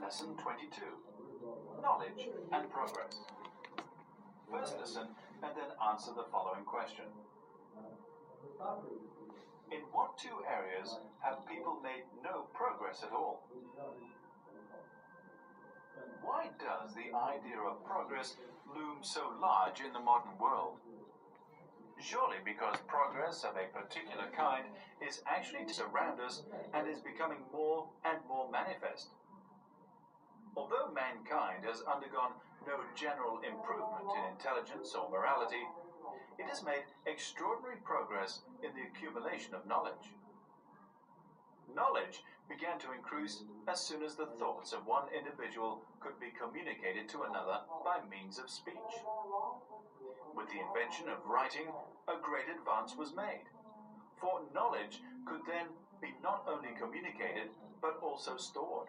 Lesson 22, Knowledge and Progress. First listen and then answer the following question. In what two areas have people made no progress at all? Why does the idea of progress loom so large in the modern world? Surely because progress of a particular kind is actually around us and is becoming more and more manifest. Although mankind has undergone no general improvement in intelligence or morality, it has made extraordinary progress in the accumulation of knowledge. Knowledge began to increase as soon as the thoughts of one individual could be communicated to another by means of speech. With the invention of writing, a great advance was made, for knowledge could then be not only communicated, but also stored.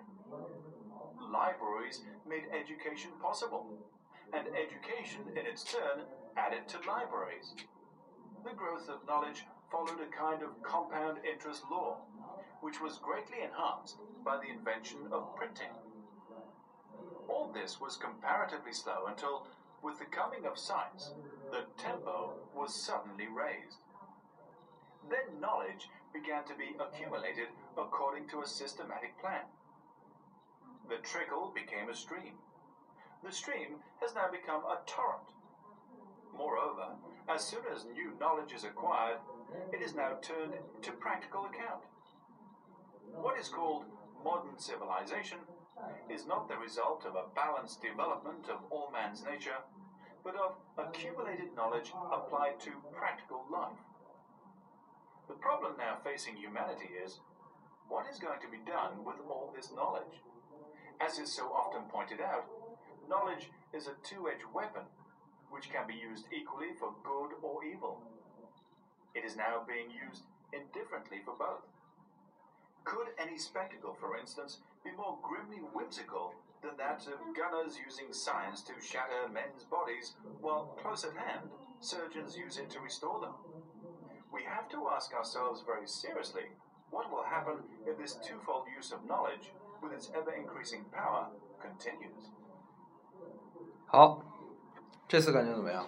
Libraries made education possible, and education in its turn added to libraries. The growth of knowledge followed a kind of compound interest law, which was greatly enhanced by the invention of printing. All this was comparatively slow until, with the coming of science, the tempo was suddenly raised. Then knowledge began to be accumulated according to a systematic plan. The trickle became a stream. The stream has now become a torrent. Moreover, as soon as new knowledge is acquired, it is now turned to practical account. What is called modern civilization is not the result of a balanced development of all man's nature, but of accumulated knowledge applied to practical life. The problem now facing humanity is, what is going to be done with all this knowledge? As is so often pointed out, knowledge is a two-edged weapon, which can be used equally for good or evil. It is now being used indifferently for both. Could any spectacle, for instance, be more grimly whimsical than that of gunners using science to shatter men's bodies, while close at hand, surgeons use it to restore them? We have to ask ourselves very seriously what will happen if this twofold use of knowledge, with its ever-increasing power, continues. 好，这次感觉怎么样？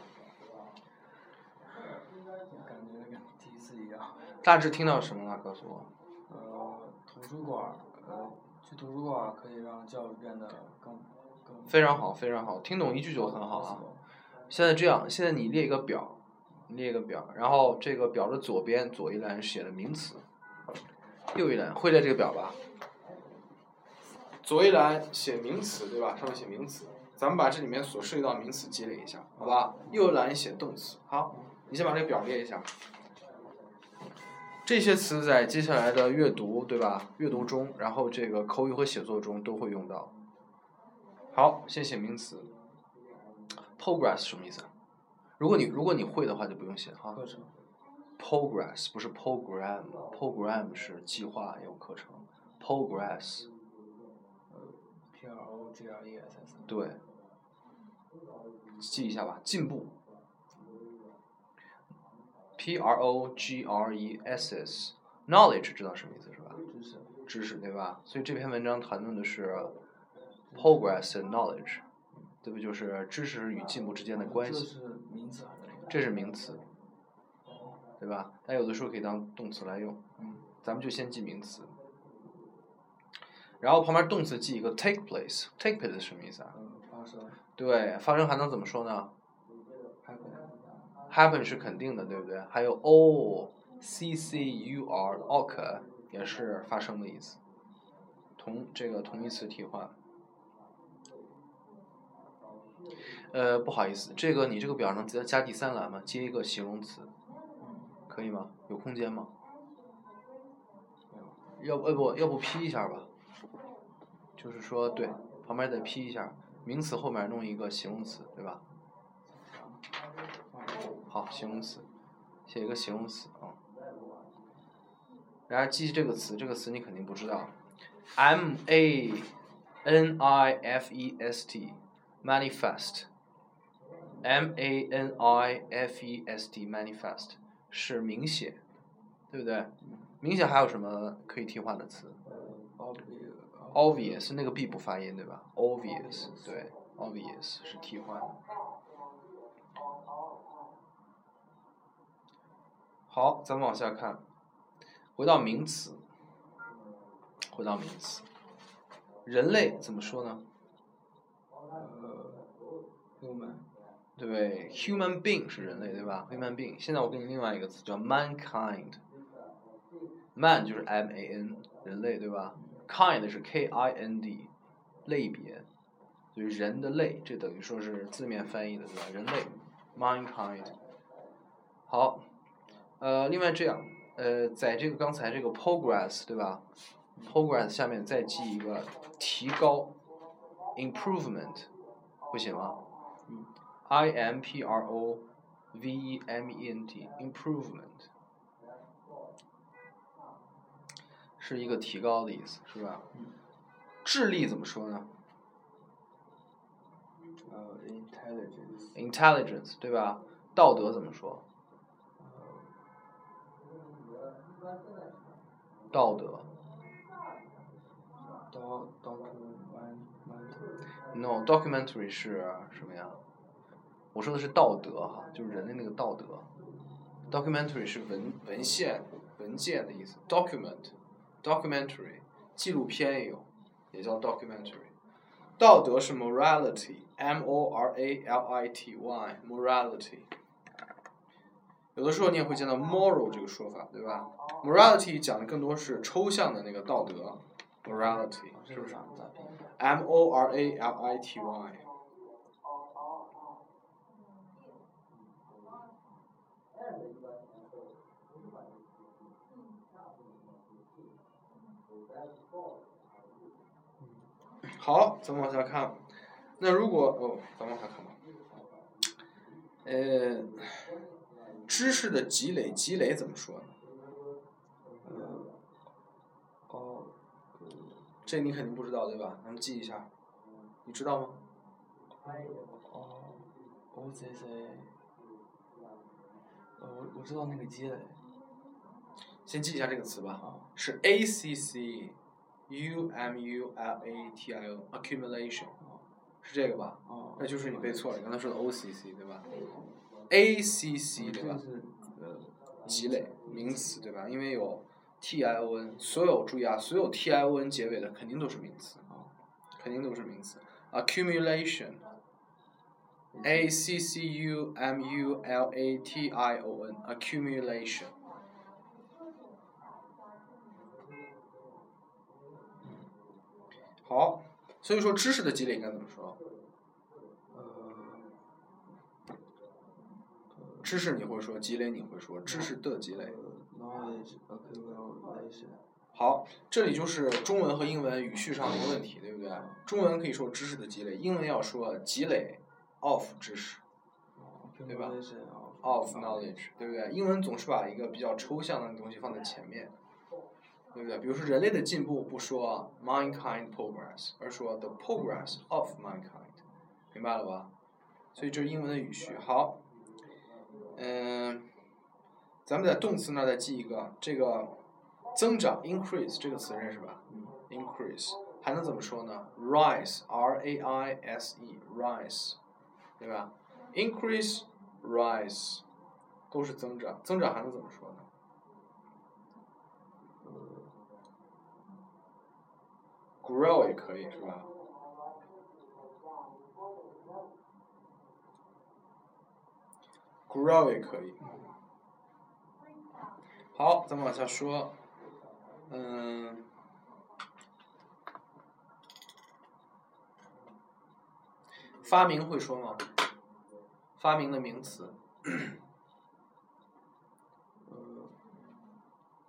感觉跟第一次一样。大致听到什么了？告诉我。去图书馆可以让教育变得更非常好，非常好，听懂一句就很好啊。现在这样，现在你列一个表，然后这个表的左边左一栏写了名词，右一栏会在这个表吧？左一栏写名词对吧？上面写名词，咱们把这里面所涉及到名词积累一下，好吧？右一栏写动词。好，你先把这个表列一下。这些词在接下来的阅读，对吧？阅读中，然后这个口语和写作中都会用到。好，先写名词。Progress 什么意思？如果你会的话就不用写哈。课程。Progress 不是 program， program 是计划也有课程。Progress。Progress。对。记一下吧，进步。Progress knowledge 知道什么意思是吧？知识对吧？所以这篇文章谈论的是 progress and knowledge， 对不对？就是知识与进步之间的关系。这是名词，对吧？但有的时候可以当动词来用。咱们就先记名词，然后旁边动词记一个 take place。take place 什么意思啊？发生。对，发生还能怎么说呢？happen 是肯定的，对不对？还有 occur 也是发生的意思，同义词替换。不好意思，你这个表能加第三栏吗？接一个形容词，可以吗？有空间吗？要不 P 一下吧，就是说对，旁边再 P 一下，名词后面弄一个形容词，对吧？好，形容词，写一个形容词啊。大家记这个词，这个词你肯定不知道。manifest，manifest，manifest 是明显，对不对？明显还有什么可以替换的词？ obvious 那个 b 不发音对吧 ？obvious 对 ，obvious 是替换的。好，咱们往下看，回到名词，回到名词，人类怎么说呢？human 对 ，human being 是人类对吧 ？human being 现在我给你另外一个词叫 mankind。man 就是 man 人类对吧 kind 是 kind 类别就是人的类这等于说是字面翻译的对吧人类 mankind 好另外这样在这个刚才这个 progress 对吧 progress 下面再记一个提高 improvement 会写吗 improvement improvement是一个提高的意思，是吧？智力怎么说呢？intelligence 对吧？道德怎么说？道德。No, documentary 是什么呀？我说的是道德哈，就是人类那个道德。documentary 是文献、文件的意思 ，document。documentary 纪录片也有也叫 documentary 道德是 morality morality morality 有的时候你也会见到 moral 这个说法对吧 morality 讲的更多是抽象的那个道德 morality 是不是 morality 好，咱们往下看。那如果咱们往下看吧。知识的积累，积累怎么说呢？这你肯定不知道对吧？咱们记一下，你知道吗？我知道那个积累。先记一下这个词吧，是 ACCUMULATIO accumulation 是这个吧？那就是你背错了，你刚才说的 OCC 对吧 ？ACC 对吧？积累名词对吧？因为有 TION， 所有注意啊，所有 TION 结尾的肯定都是名词，肯定都是名词。accumulation，ACCUMULATION accumulation。好，所以说知识的积累应该怎么说？知识你会说，积累你会说，知识的积累。好，这里就是中文和英文语序上的问题，对不对？中文可以说知识的积累，英文要说积累 of 知识，对吧 ？of knowledge， 对不对？英文总是把一个比较抽象的东西放在前面。对不对？比如说人类的进步不说 mankind progress， 而说 the progress of mankind， 明白了吧？所以这是英文的语序。好，咱们在动词那再记一个，这个增长 increase 这个词认识吧 ？increase 还能怎么说呢 ？rise r-a-i-s-e rise， 对吧 ？increase rise 都是增长，增长还能怎么说呢？grow 也可以是吧？grow 也可以。好，咱们往下说。发明会说吗？发明的名词。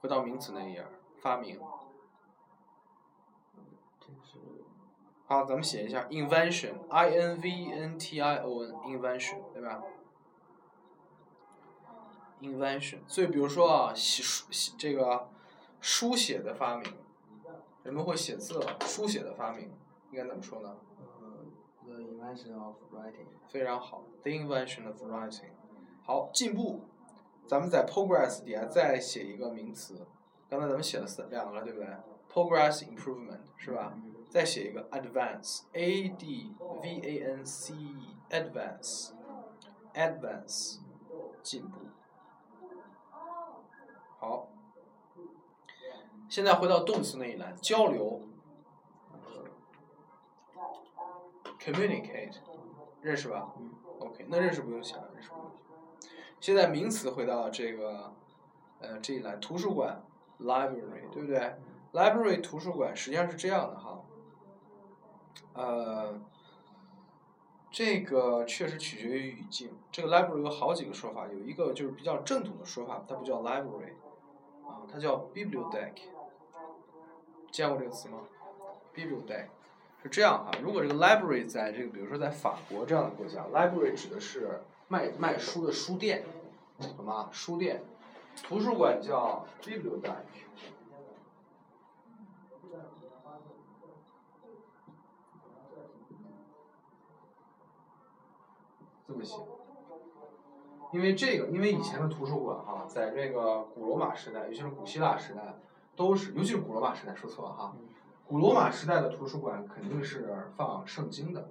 回到名词那一页，发明。好，咱们写一下 invention，I-N-V-E-N-T-I-O-N invention， 对吧 ？invention， 所以比如说啊，这个书写的发明，人们会写字了，书写的发明应该怎么说呢？The invention of writing。非常好 ，the invention of writing。好，进步，咱们在 progress 底下再写一个名词，刚才咱们写了两个了，对不对？ progress improvement 是吧？再写一个 advance，advance 进步。好，现在回到动词那一栏，交流 communicate 认识吧？OK， 那认识不用想，认识不用想。现在名词回到这个这一栏，图书馆 library 对不对？library 图书馆实际上是这样的哈，这个确实取决于语境。这个 library 有好几个说法，有一个就是比较正统的说法，它不叫 library， 啊，它叫 bibliothek。见过这个词吗 ？bibliothek 是这样哈，如果这个 library 在这个，比如说在法国这样的国家 ，library 指的是卖书的书店，懂吗？书店，图书馆叫 bibliothek。这么写，因为以前的图书馆哈，在这个古罗马时代，尤其是古希腊时代，都是，尤其是古罗马时代说错了哈，古罗马时代的图书馆肯定是放圣经的。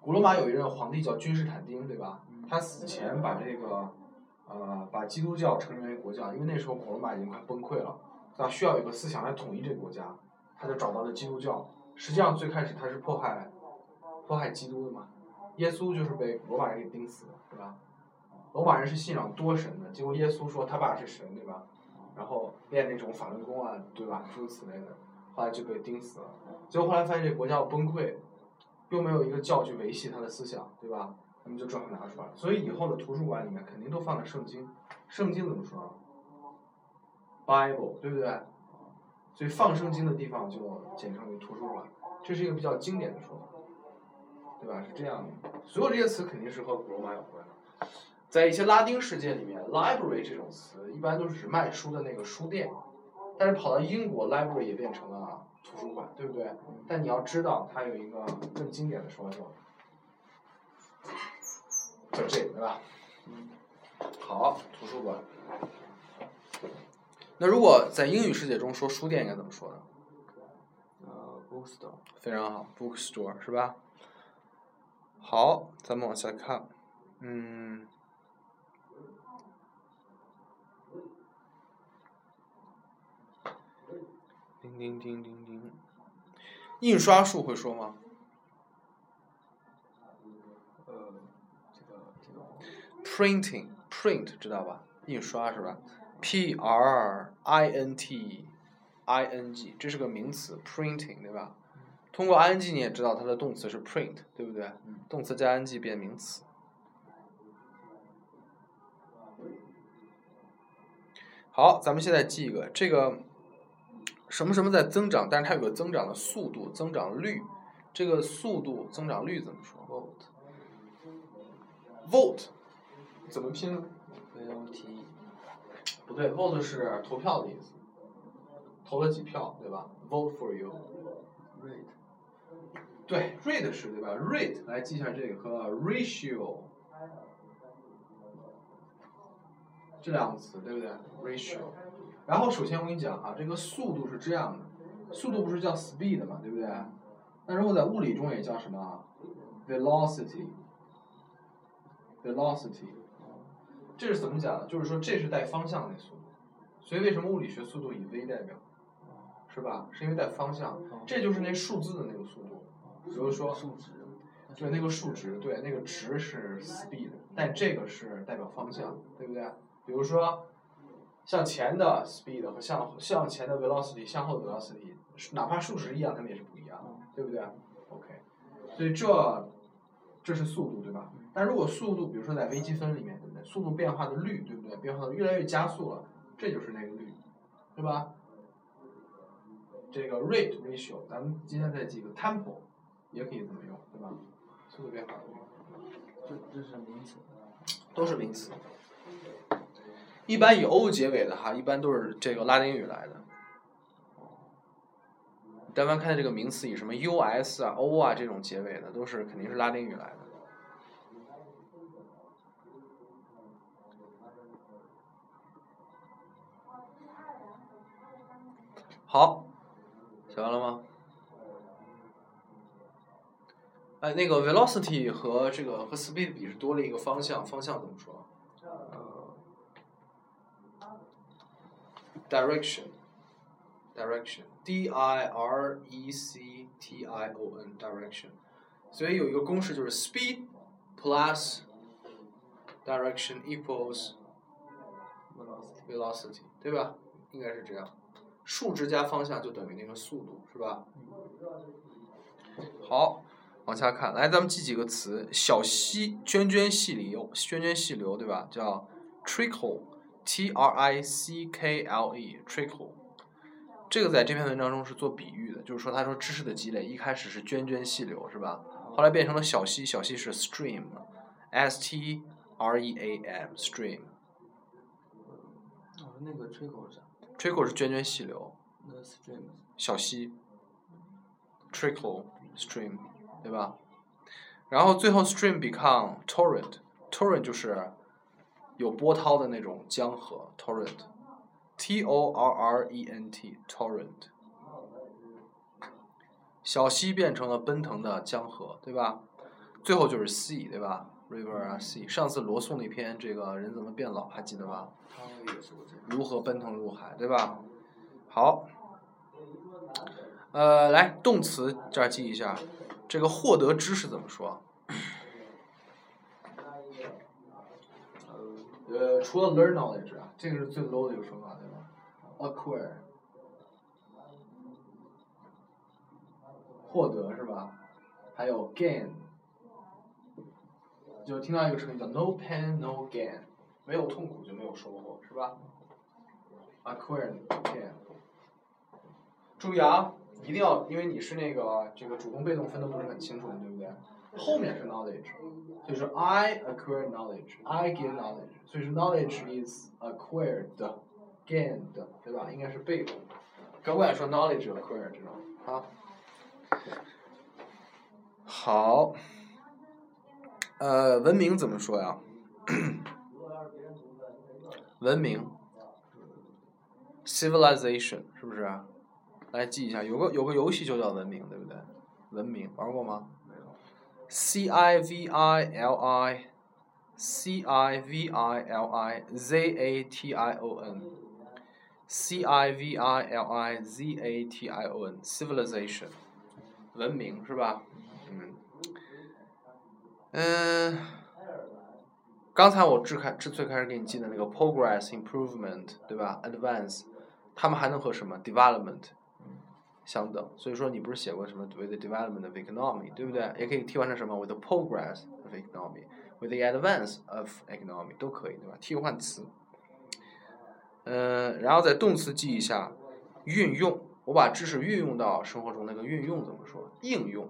古罗马有一任皇帝叫君士坦丁，对吧？他死前把这个把基督教承认为国教，因为那时候古罗马已经快崩溃了，那需要一个思想来统一这个国家，他就找到了基督教。实际上最开始他是迫害基督的嘛。耶稣就是被罗马人给钉死的，对吧？罗马人是信仰多神的，结果耶稣说他爸是神，对吧？然后练那种法轮功啊，对吧？诸如此类的，后来就被钉死了。结果后来发现这国家要崩溃，又没有一个教去维系他的思想，对吧？他们就正好拿出来了。所以以后的图书馆里面肯定都放了圣经。圣经怎么说 ？Bible， 对不对？所以放圣经的地方就简称为图书馆，这是一个比较经典的说法。对吧？是这样的，所有这些词肯定是和古罗马有关的。在一些拉丁世界里面 ，library 这种词一般都是指卖书的那个书店，但是跑到英国 ，library 也变成了图书馆，对不对？但你要知道，它有一个更经典的说法，叫这个，对吧？好，图书馆。那如果在英语世界中说书店应该怎么说呢？bookstore。非常好 ，bookstore 是吧？好，咱们往下看，叮叮叮叮叮，印刷术会说吗？printing 知道吧？印刷是吧 ？printing， 这是个名词 ，printing 对吧？通过 ing 你也知道它的动词是 print， 对不对？动词加 ing 变名词。好，咱们现在记一个，这个什么什么在增长，但是它有个增长的速度、增长率。这个速度、增长率怎么说 ？Vote 怎么拼 ？Vote 不对 ，vote 是投票的意思，投了几票，对吧 ？Vote for you。对 ，rate 是对吧 ？rate 来记一下这个和 ratio 这两个词，对不对 ？ratio。然后首先我跟你讲哈，这个速度是这样的，速度不是叫 speed 嘛，对不对？那如果在物理中也叫什么 velocity， 这是怎么讲的？就是说这是带方向的速度，所以为什么物理学速度以 v 代表？是吧？是因为带方向，这就是那数字的那个速度。比如说，对那个数值，对那个值是 speed， 但这个是代表方向，对不对？比如说，向前的 speed 和向前的 velocity， 向后的 velocity， 哪怕数值一样，它们也是不一样的，对不对 ？OK， 所以这是速度，对吧？但如果速度，比如说在微积分里面，对不对？速度变化的率，对不对？变化的越来越加速了，这就是那个率，对吧？这个 rate ratio， 咱们今天再记一个 tempo， 也可以这么用，对吧？速度变化。这是名词。都是名词。一般以 o 结尾的哈，一般都是这个拉丁语来的。但凡看这个名词以什么 us 啊、o 啊这种结尾的，都是肯定是拉丁语来的。好。讲完了吗？哎，那个 velocity 和这个和 speed 比是多了一个方向，方向怎么说？direction D-I-R-E-C-T-I-O-N direction， 所以有一个公式就是 speed plus direction equals velocity， 对吧？应该是这样，数值加方向就等于那个速度，是吧？好，往下看，来咱们记几个词，小溪，涓涓细流，涓涓细流，对吧？叫 trickle， T-R-I-C-K-L-E trickle， 这个在这篇文章中是做比喻的，就是说他说知识的积累一开始是涓涓细流，是吧？后来变成了小溪，小溪是 stream， S-T-R-E-A-M stream。那个 trickle 是啥？ trickle 是涓涓细流，那 stream 小溪 trickle stream， 对吧？然后最后 stream become torrent， torrent 就是有波涛的那种江河 torrent T-O-R-R-E-N-T torrent， 小溪变成了奔腾的江河，对吧？最后就是 sea， 对吧？River 啊 ，sea。上次罗宋那篇这个人怎么变老还记得吧？如何奔腾入海，对吧？好，来动词这儿记一下，这个获得知识怎么说？除了 learn knowledge 啊，这个是最 low 的一个说法，对吧 ？Acquire， 获得是吧？还有 gain。就听到一个成语叫 no pain no gain， 没有痛苦就没有收获，是吧 ？Acquire gain。注意啊，一定要因为你是那个这个主动被动分的不是很清楚的，对不对？后面是 knowledge， 所以说 I acquire knowledge，I gain knowledge， 所以说 knowledge is acquired gained， 对吧？应该是被动。不敢说 knowledge acquired 这种啊。好。文明怎么说呀？文明 ，civilization 是不是？来记一下，有个游戏就叫文明，对不对？文明玩过吗 ？civilization， civilization 文明是吧？嗯。刚才我最开始给你记的那个 progress improvement， 对吧？ advance， 他们还能和什么 development 相等，所以说你不是写过什么 with the development of economy， 对不对？也可以替换成什么 with the progress of economy， with the advance of economy 都可以，对吧？替换词。然后在动词记一下，运用，我把知识运用到生活中，那个运用怎么说？应用。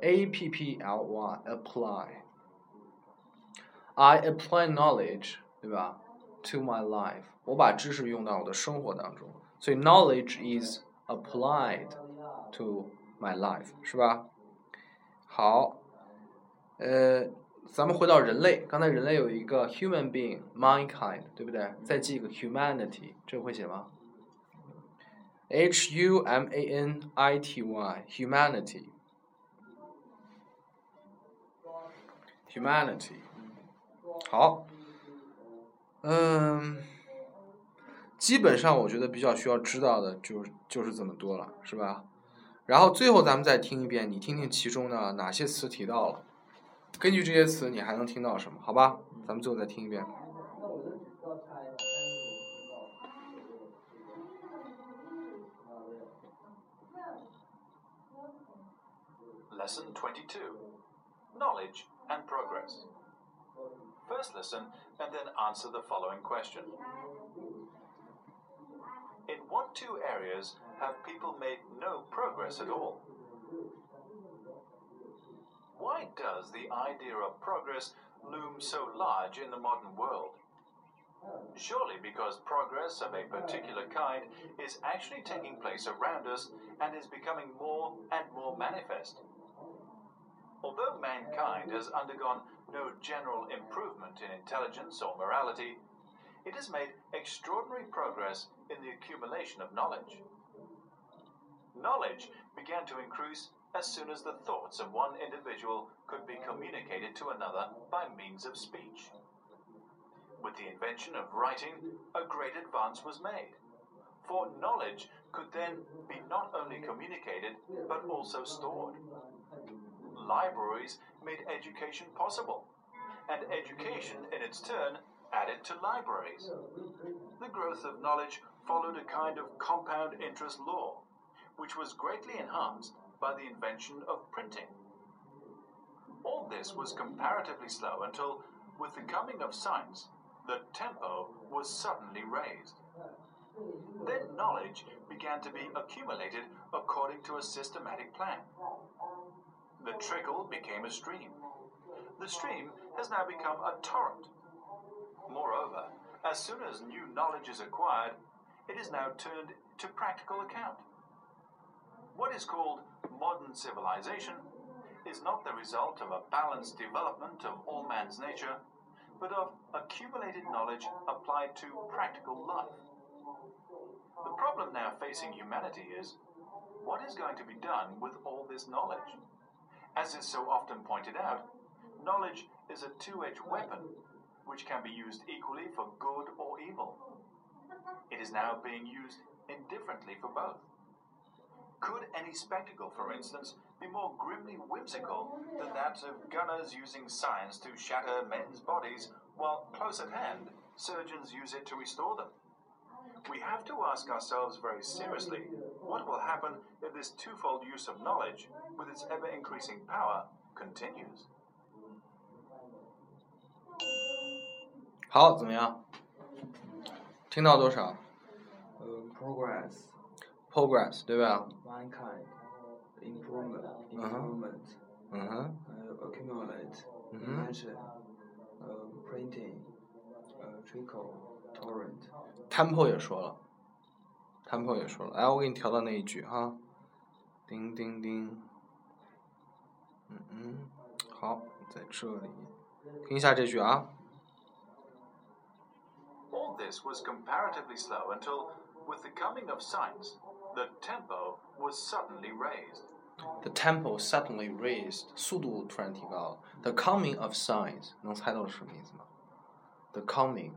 Apply apply I apply knowledge， 对吧？ to my life， 我把知识用到我的生活当中，所以 knowledge is applied to my life， 是吧？好，咱们回到人类，刚才人类有一个 human being mankind， 对不对？再记一个 humanity， 这个会写吗？ Humanity humanity humanity， 好，基本上我觉得比较需要知道的就是这么多了，是吧？然后最后咱们再听一遍，你听听其中的哪些词提到了，根据这些词你还能听到什么？好吧，咱们最后再听一遍。Lesson 22 Knowledge and progress. First listen and then answer the following question. In what two areas have people made no progress at all? Why does the idea of progress loom so large in the modern world? Surely because progress of a particular kind is actually taking place around us and is becoming more and more manifest.Although mankind has undergone no general improvement in intelligence or morality, it has made extraordinary progress in the accumulation of knowledge. Knowledge began to increase as soon as the thoughts of one individual could be communicated to another by means of speech. With the invention of writing, a great advance was made, for knowledge could then be not only communicated but also stored. Libraries made education possible, and education in its turn added to libraries. The growth of knowledge followed a kind of compound interest law, which was greatly enhanced by the invention of printing. All this was comparatively slow until, with the coming of science, the tempo was suddenly raised. Then knowledge began to be accumulated according to a systematic plan. The trickle became a stream. The stream has now become a torrent. Moreover, as soon as new knowledge is acquired, it is now turned to practical account. What is called modern civilization is not the result of a balanced development of all man's nature, but of accumulated knowledge applied to practical life. The problem now facing humanity is, what is going to be done with all this knowledge? As is so often pointed out, knowledge is a two-edged weapon, which can be used equally for good or evil. It is now being used indifferently for both. Could any spectacle, for instance, be more grimly whimsical than that of gunners using science to shatter men's bodies, while close at hand, surgeons use it to restore them? We have to ask ourselves very seriously what will happen if this twofold use of knowledge, with its ever-increasing power, continues. 好，怎么样？听到多少？progress， 对吧 ？mankind, improvement， accumulate, invention, printing, trickle, torrent。Tempo 也说了 ，Tempo 也说了。哎，我给你调到那一句哈，叮叮叮，好，在这里，听一下这句啊。All this was comparatively slow until, with the coming of science, the tempo was suddenly raised. The tempo suddenly raised. 速度突然提高了。The coming of science 能猜到是什么意思吗 ？The coming,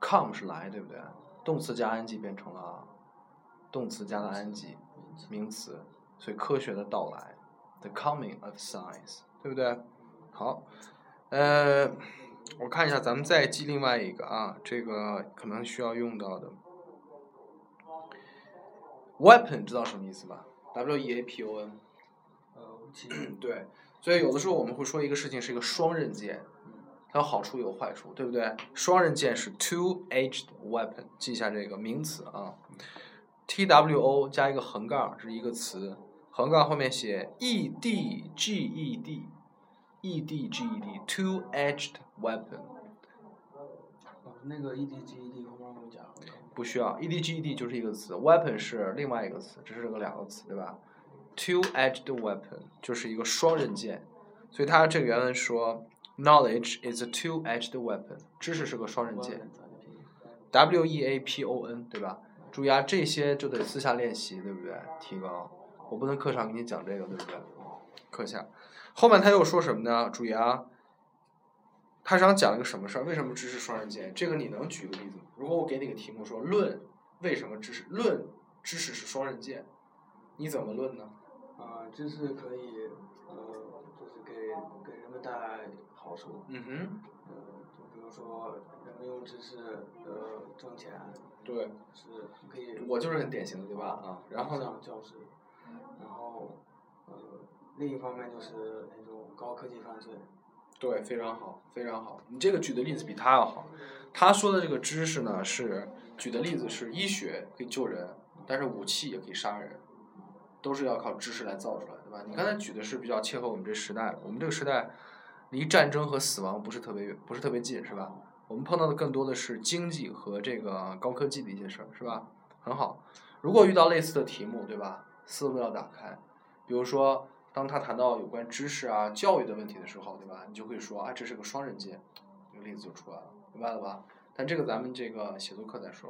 come 是来，对不对？动词加 ing 变成了动词加了 ing 名词，所以科学的到来。The coming of science， 对不对？好，我看一下，咱们再记另外一个啊，这个可能需要用到的。Weapon 知道什么意思吧 ？W-E-A-P-O-N。武器。对，所以有的时候我们会说一个事情是一个双刃剑，它有好处有坏处，对不对？双刃剑是 two-edged weapon， 记一下这个名词啊。T-W-O 加一个横杠是一个词，横杠后面写 E-D-G-E-D。E-D-G-E-D two-edged weapon。 那个 E-D-G-E-D 后面怎么讲？不需要 ，E-D-G-E-D 就是一个词 ，weapon 是另外一个词，这是个两个词，对吧 ？Two-edged weapon 就是一个双刃剑，所以它这个原文说 ，knowledge is a two-edged weapon， 知识是个双刃剑。W-E-A-P-O-N 对吧？注意啊，这些就得私下练习，对不对？提高，我不能课上给你讲这个，对不对？课下。后面他又说什么呢？注意啊，他想讲一个什么事儿？为什么知识双刃剑？这个你能举个例子吗？如果我给你个题目说论为什么知识是双刃剑，你怎么论呢？知识可以就是给人们带来好处。就比如说人们用知识挣钱。对。是可以。我就是很典型的对吧？啊，然后呢？教师，然后另一方面就是那种高科技犯罪。对，非常好，非常好。你这个举的例子比他要好。他说的这个知识呢，是举的例子是医学可以救人，但是武器也可以杀人，都是要靠知识来造出来，对吧？你刚才举的是比较切合我们这时代的，我们这个时代离战争和死亡不是特别近，是吧？我们碰到的更多的是经济和这个高科技的一些事儿，是吧？很好。如果遇到类似的题目，对吧？思路要打开，比如说。当他谈到有关知识啊、教育的问题的时候，对吧？你就可以说啊，这是个双刃剑，这个例子就出来了，明白了吧？但这个咱们这个写作课再说。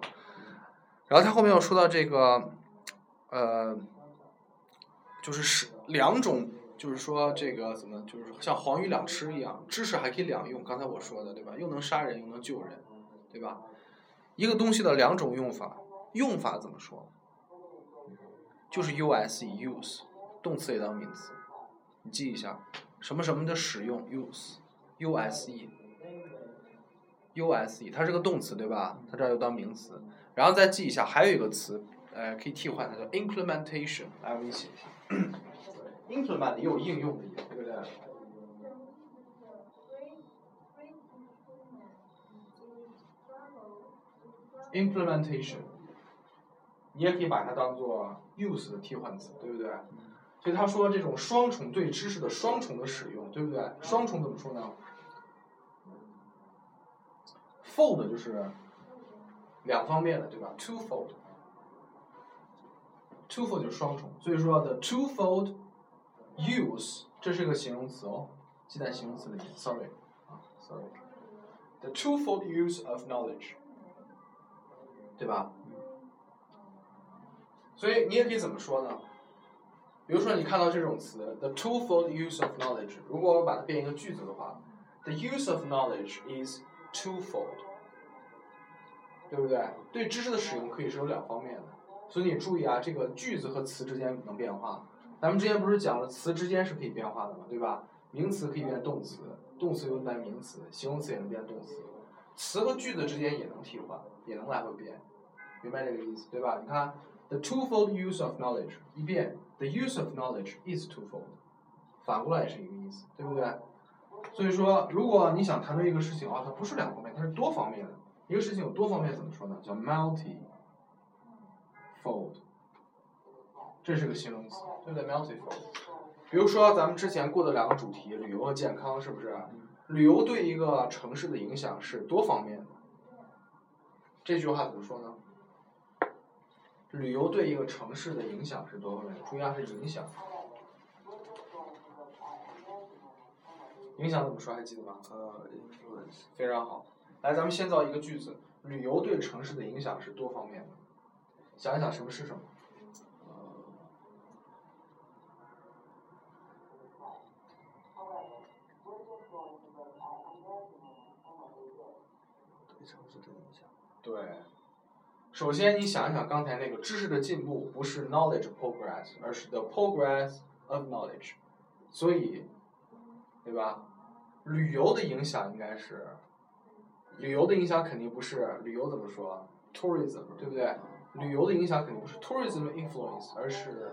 然后他后面又说到这个就是两种，就是说这个怎么就是像黄鱼两吃一样，知识还可以两用，刚才我说的对吧？又能杀人又能救人，对吧？一个东西的两种用法，用法怎么说？就是 use 动词也当名词，你记一下，什么什么的使用 use 它是个动词对吧？它这儿又当名词，然后再记一下，还有一个词，可以替换它叫 implementation， 来我们一起implement 也有应用的意思，对不对？implementation 你也可以把它当做 use 的替换词，对不对？所以他说这种双重对知识的双重的使用，对不对？双重怎么说呢？ fold 就是两方面的，对吧？ twofold 就是双重，所以说 the twofold use 这是个形容词哦，记在形容词里面 sorry the twofold use of knowledge， 对吧？所以你也可以怎么说呢？比如说你看到这种词 the twofold use of knowledge， 如果我把它变一个句子的话， the use of knowledge is twofold， 对不对？对知识的使用可以是有两方面的，所以你注意啊，这个句子和词之间能变化，咱们之前不是讲了词之间是可以变化的嘛，对吧？名词可以变动词，动词又能变名词，形容词也能变动词，词和句子之间也能替换，也能来回变，明白这个意思对吧？你看 the twofold use of knowledge 一变 the use of knowledge is twofold， 反过来也是一个意思，对不对？所以说如果你想谈论一个事情啊，它不是两方面，它是多方面的，一个事情有多方面怎么说呢？叫 multifold， 这是个形容词，对不对？ multifold 比如说咱们之前过的两个主题，旅游和健康，是不是旅游对一个城市的影响是多方面的？这句话怎么说呢？旅游对一个城市的影响是多方面的，注意啊，是影响。影响怎么说还记得吗？非常好。来，咱们先造一个句子，旅游对城市的影响是多方面的。想一想什么是什么？对城市的影响。对。首先你想一想刚才那个知识的进步不是 knowledge progress， 而是 the progress of knowledge， 所以对吧？旅游的影响应该是，旅游的影响肯定不是，旅游怎么说 tourism， 对不对？旅游的影响肯定不是 tourism influence， 而是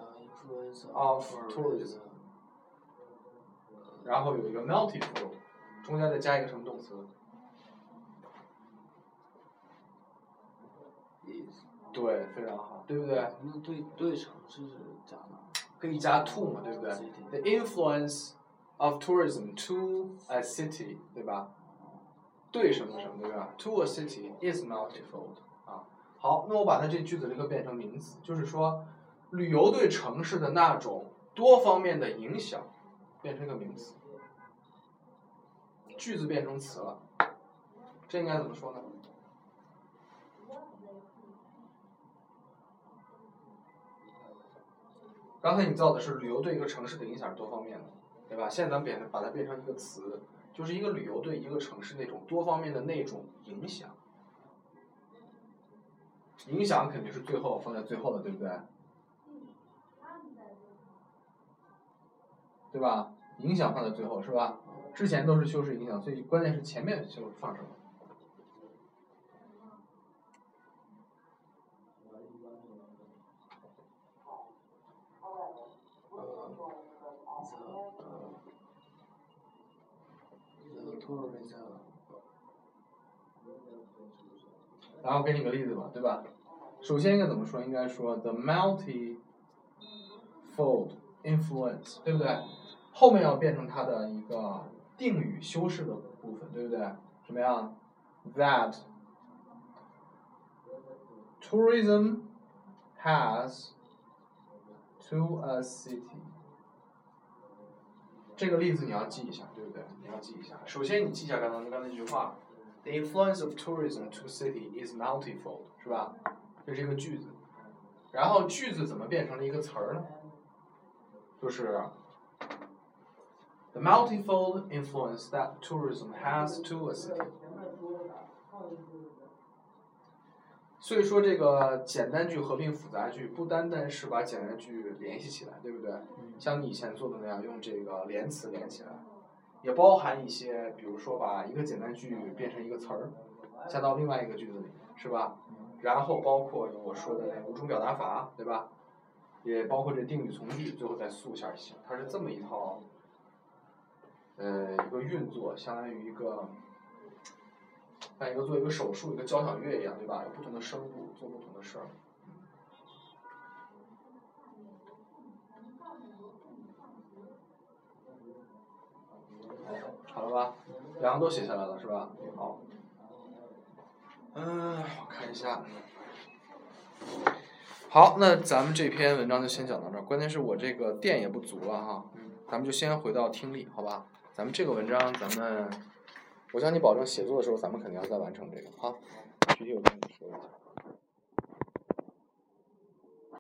of tourism， 然后有一个 multifold， 中间再加一个什么动词？对，非常好，对不对？那对城市是加哪？可以加 to 嘛，对不对 ？The influence of tourism to a city， 对吧？对什么什么，对吧 ？To a city is multifold。啊，好，那我把它这句子立刻变成名词，就是说，旅游对城市的那种多方面的影响，变成一个名词，句子变成词了，这应该怎么说呢？刚才你造的是旅游对一个城市的影响是多方面的，对吧？现在咱们把它变成一个词，就是一个旅游对一个城市那种多方面的那种影响。影响肯定是最后放在最后的，对不对？对吧？影响放在最后是吧？之前都是修饰影响，所以关键是前面修放什么。然后给你个例子吧，对吧？首先应该怎么说？应该说 the multifold influence， 对不对？后面要变成它的一个定语修饰的部分，对不对？什么样 ？That tourism has to a city。这个例子你要记一下，对不对？你要记一下。首先你记一下刚才那句话 ，the influence of tourism to city is multifold， 是吧？这是一个句子，然后句子怎么变成了一个词儿呢？就是 the multifold influence that tourism has to a city。 所以说这个简单句合并复杂句，不单单是把简单句联系起来，对不对？像你以前做的那样，用这个连词连起来，也包含一些，比如说把一个简单句变成一个词儿，加到另外一个句子里，是吧？然后包括我说的那五种表达法，对吧？也包括这定语从句，最后再塑下形，它是这么一套，一个运作，相当于一个，像一个做一个手术，一个交响乐一样，对吧？有不同的声部，做不同的事儿。好了吧？两个都写下来了，是吧？好。我看一下。好，那咱们这篇文章就先讲到这儿。关键是我这个电也不足了哈，咱们就先回到听力，好吧？咱们这个文章，咱们，我向你保证，写作的时候咱们肯定要再完成这个哈。具体我跟你说一下。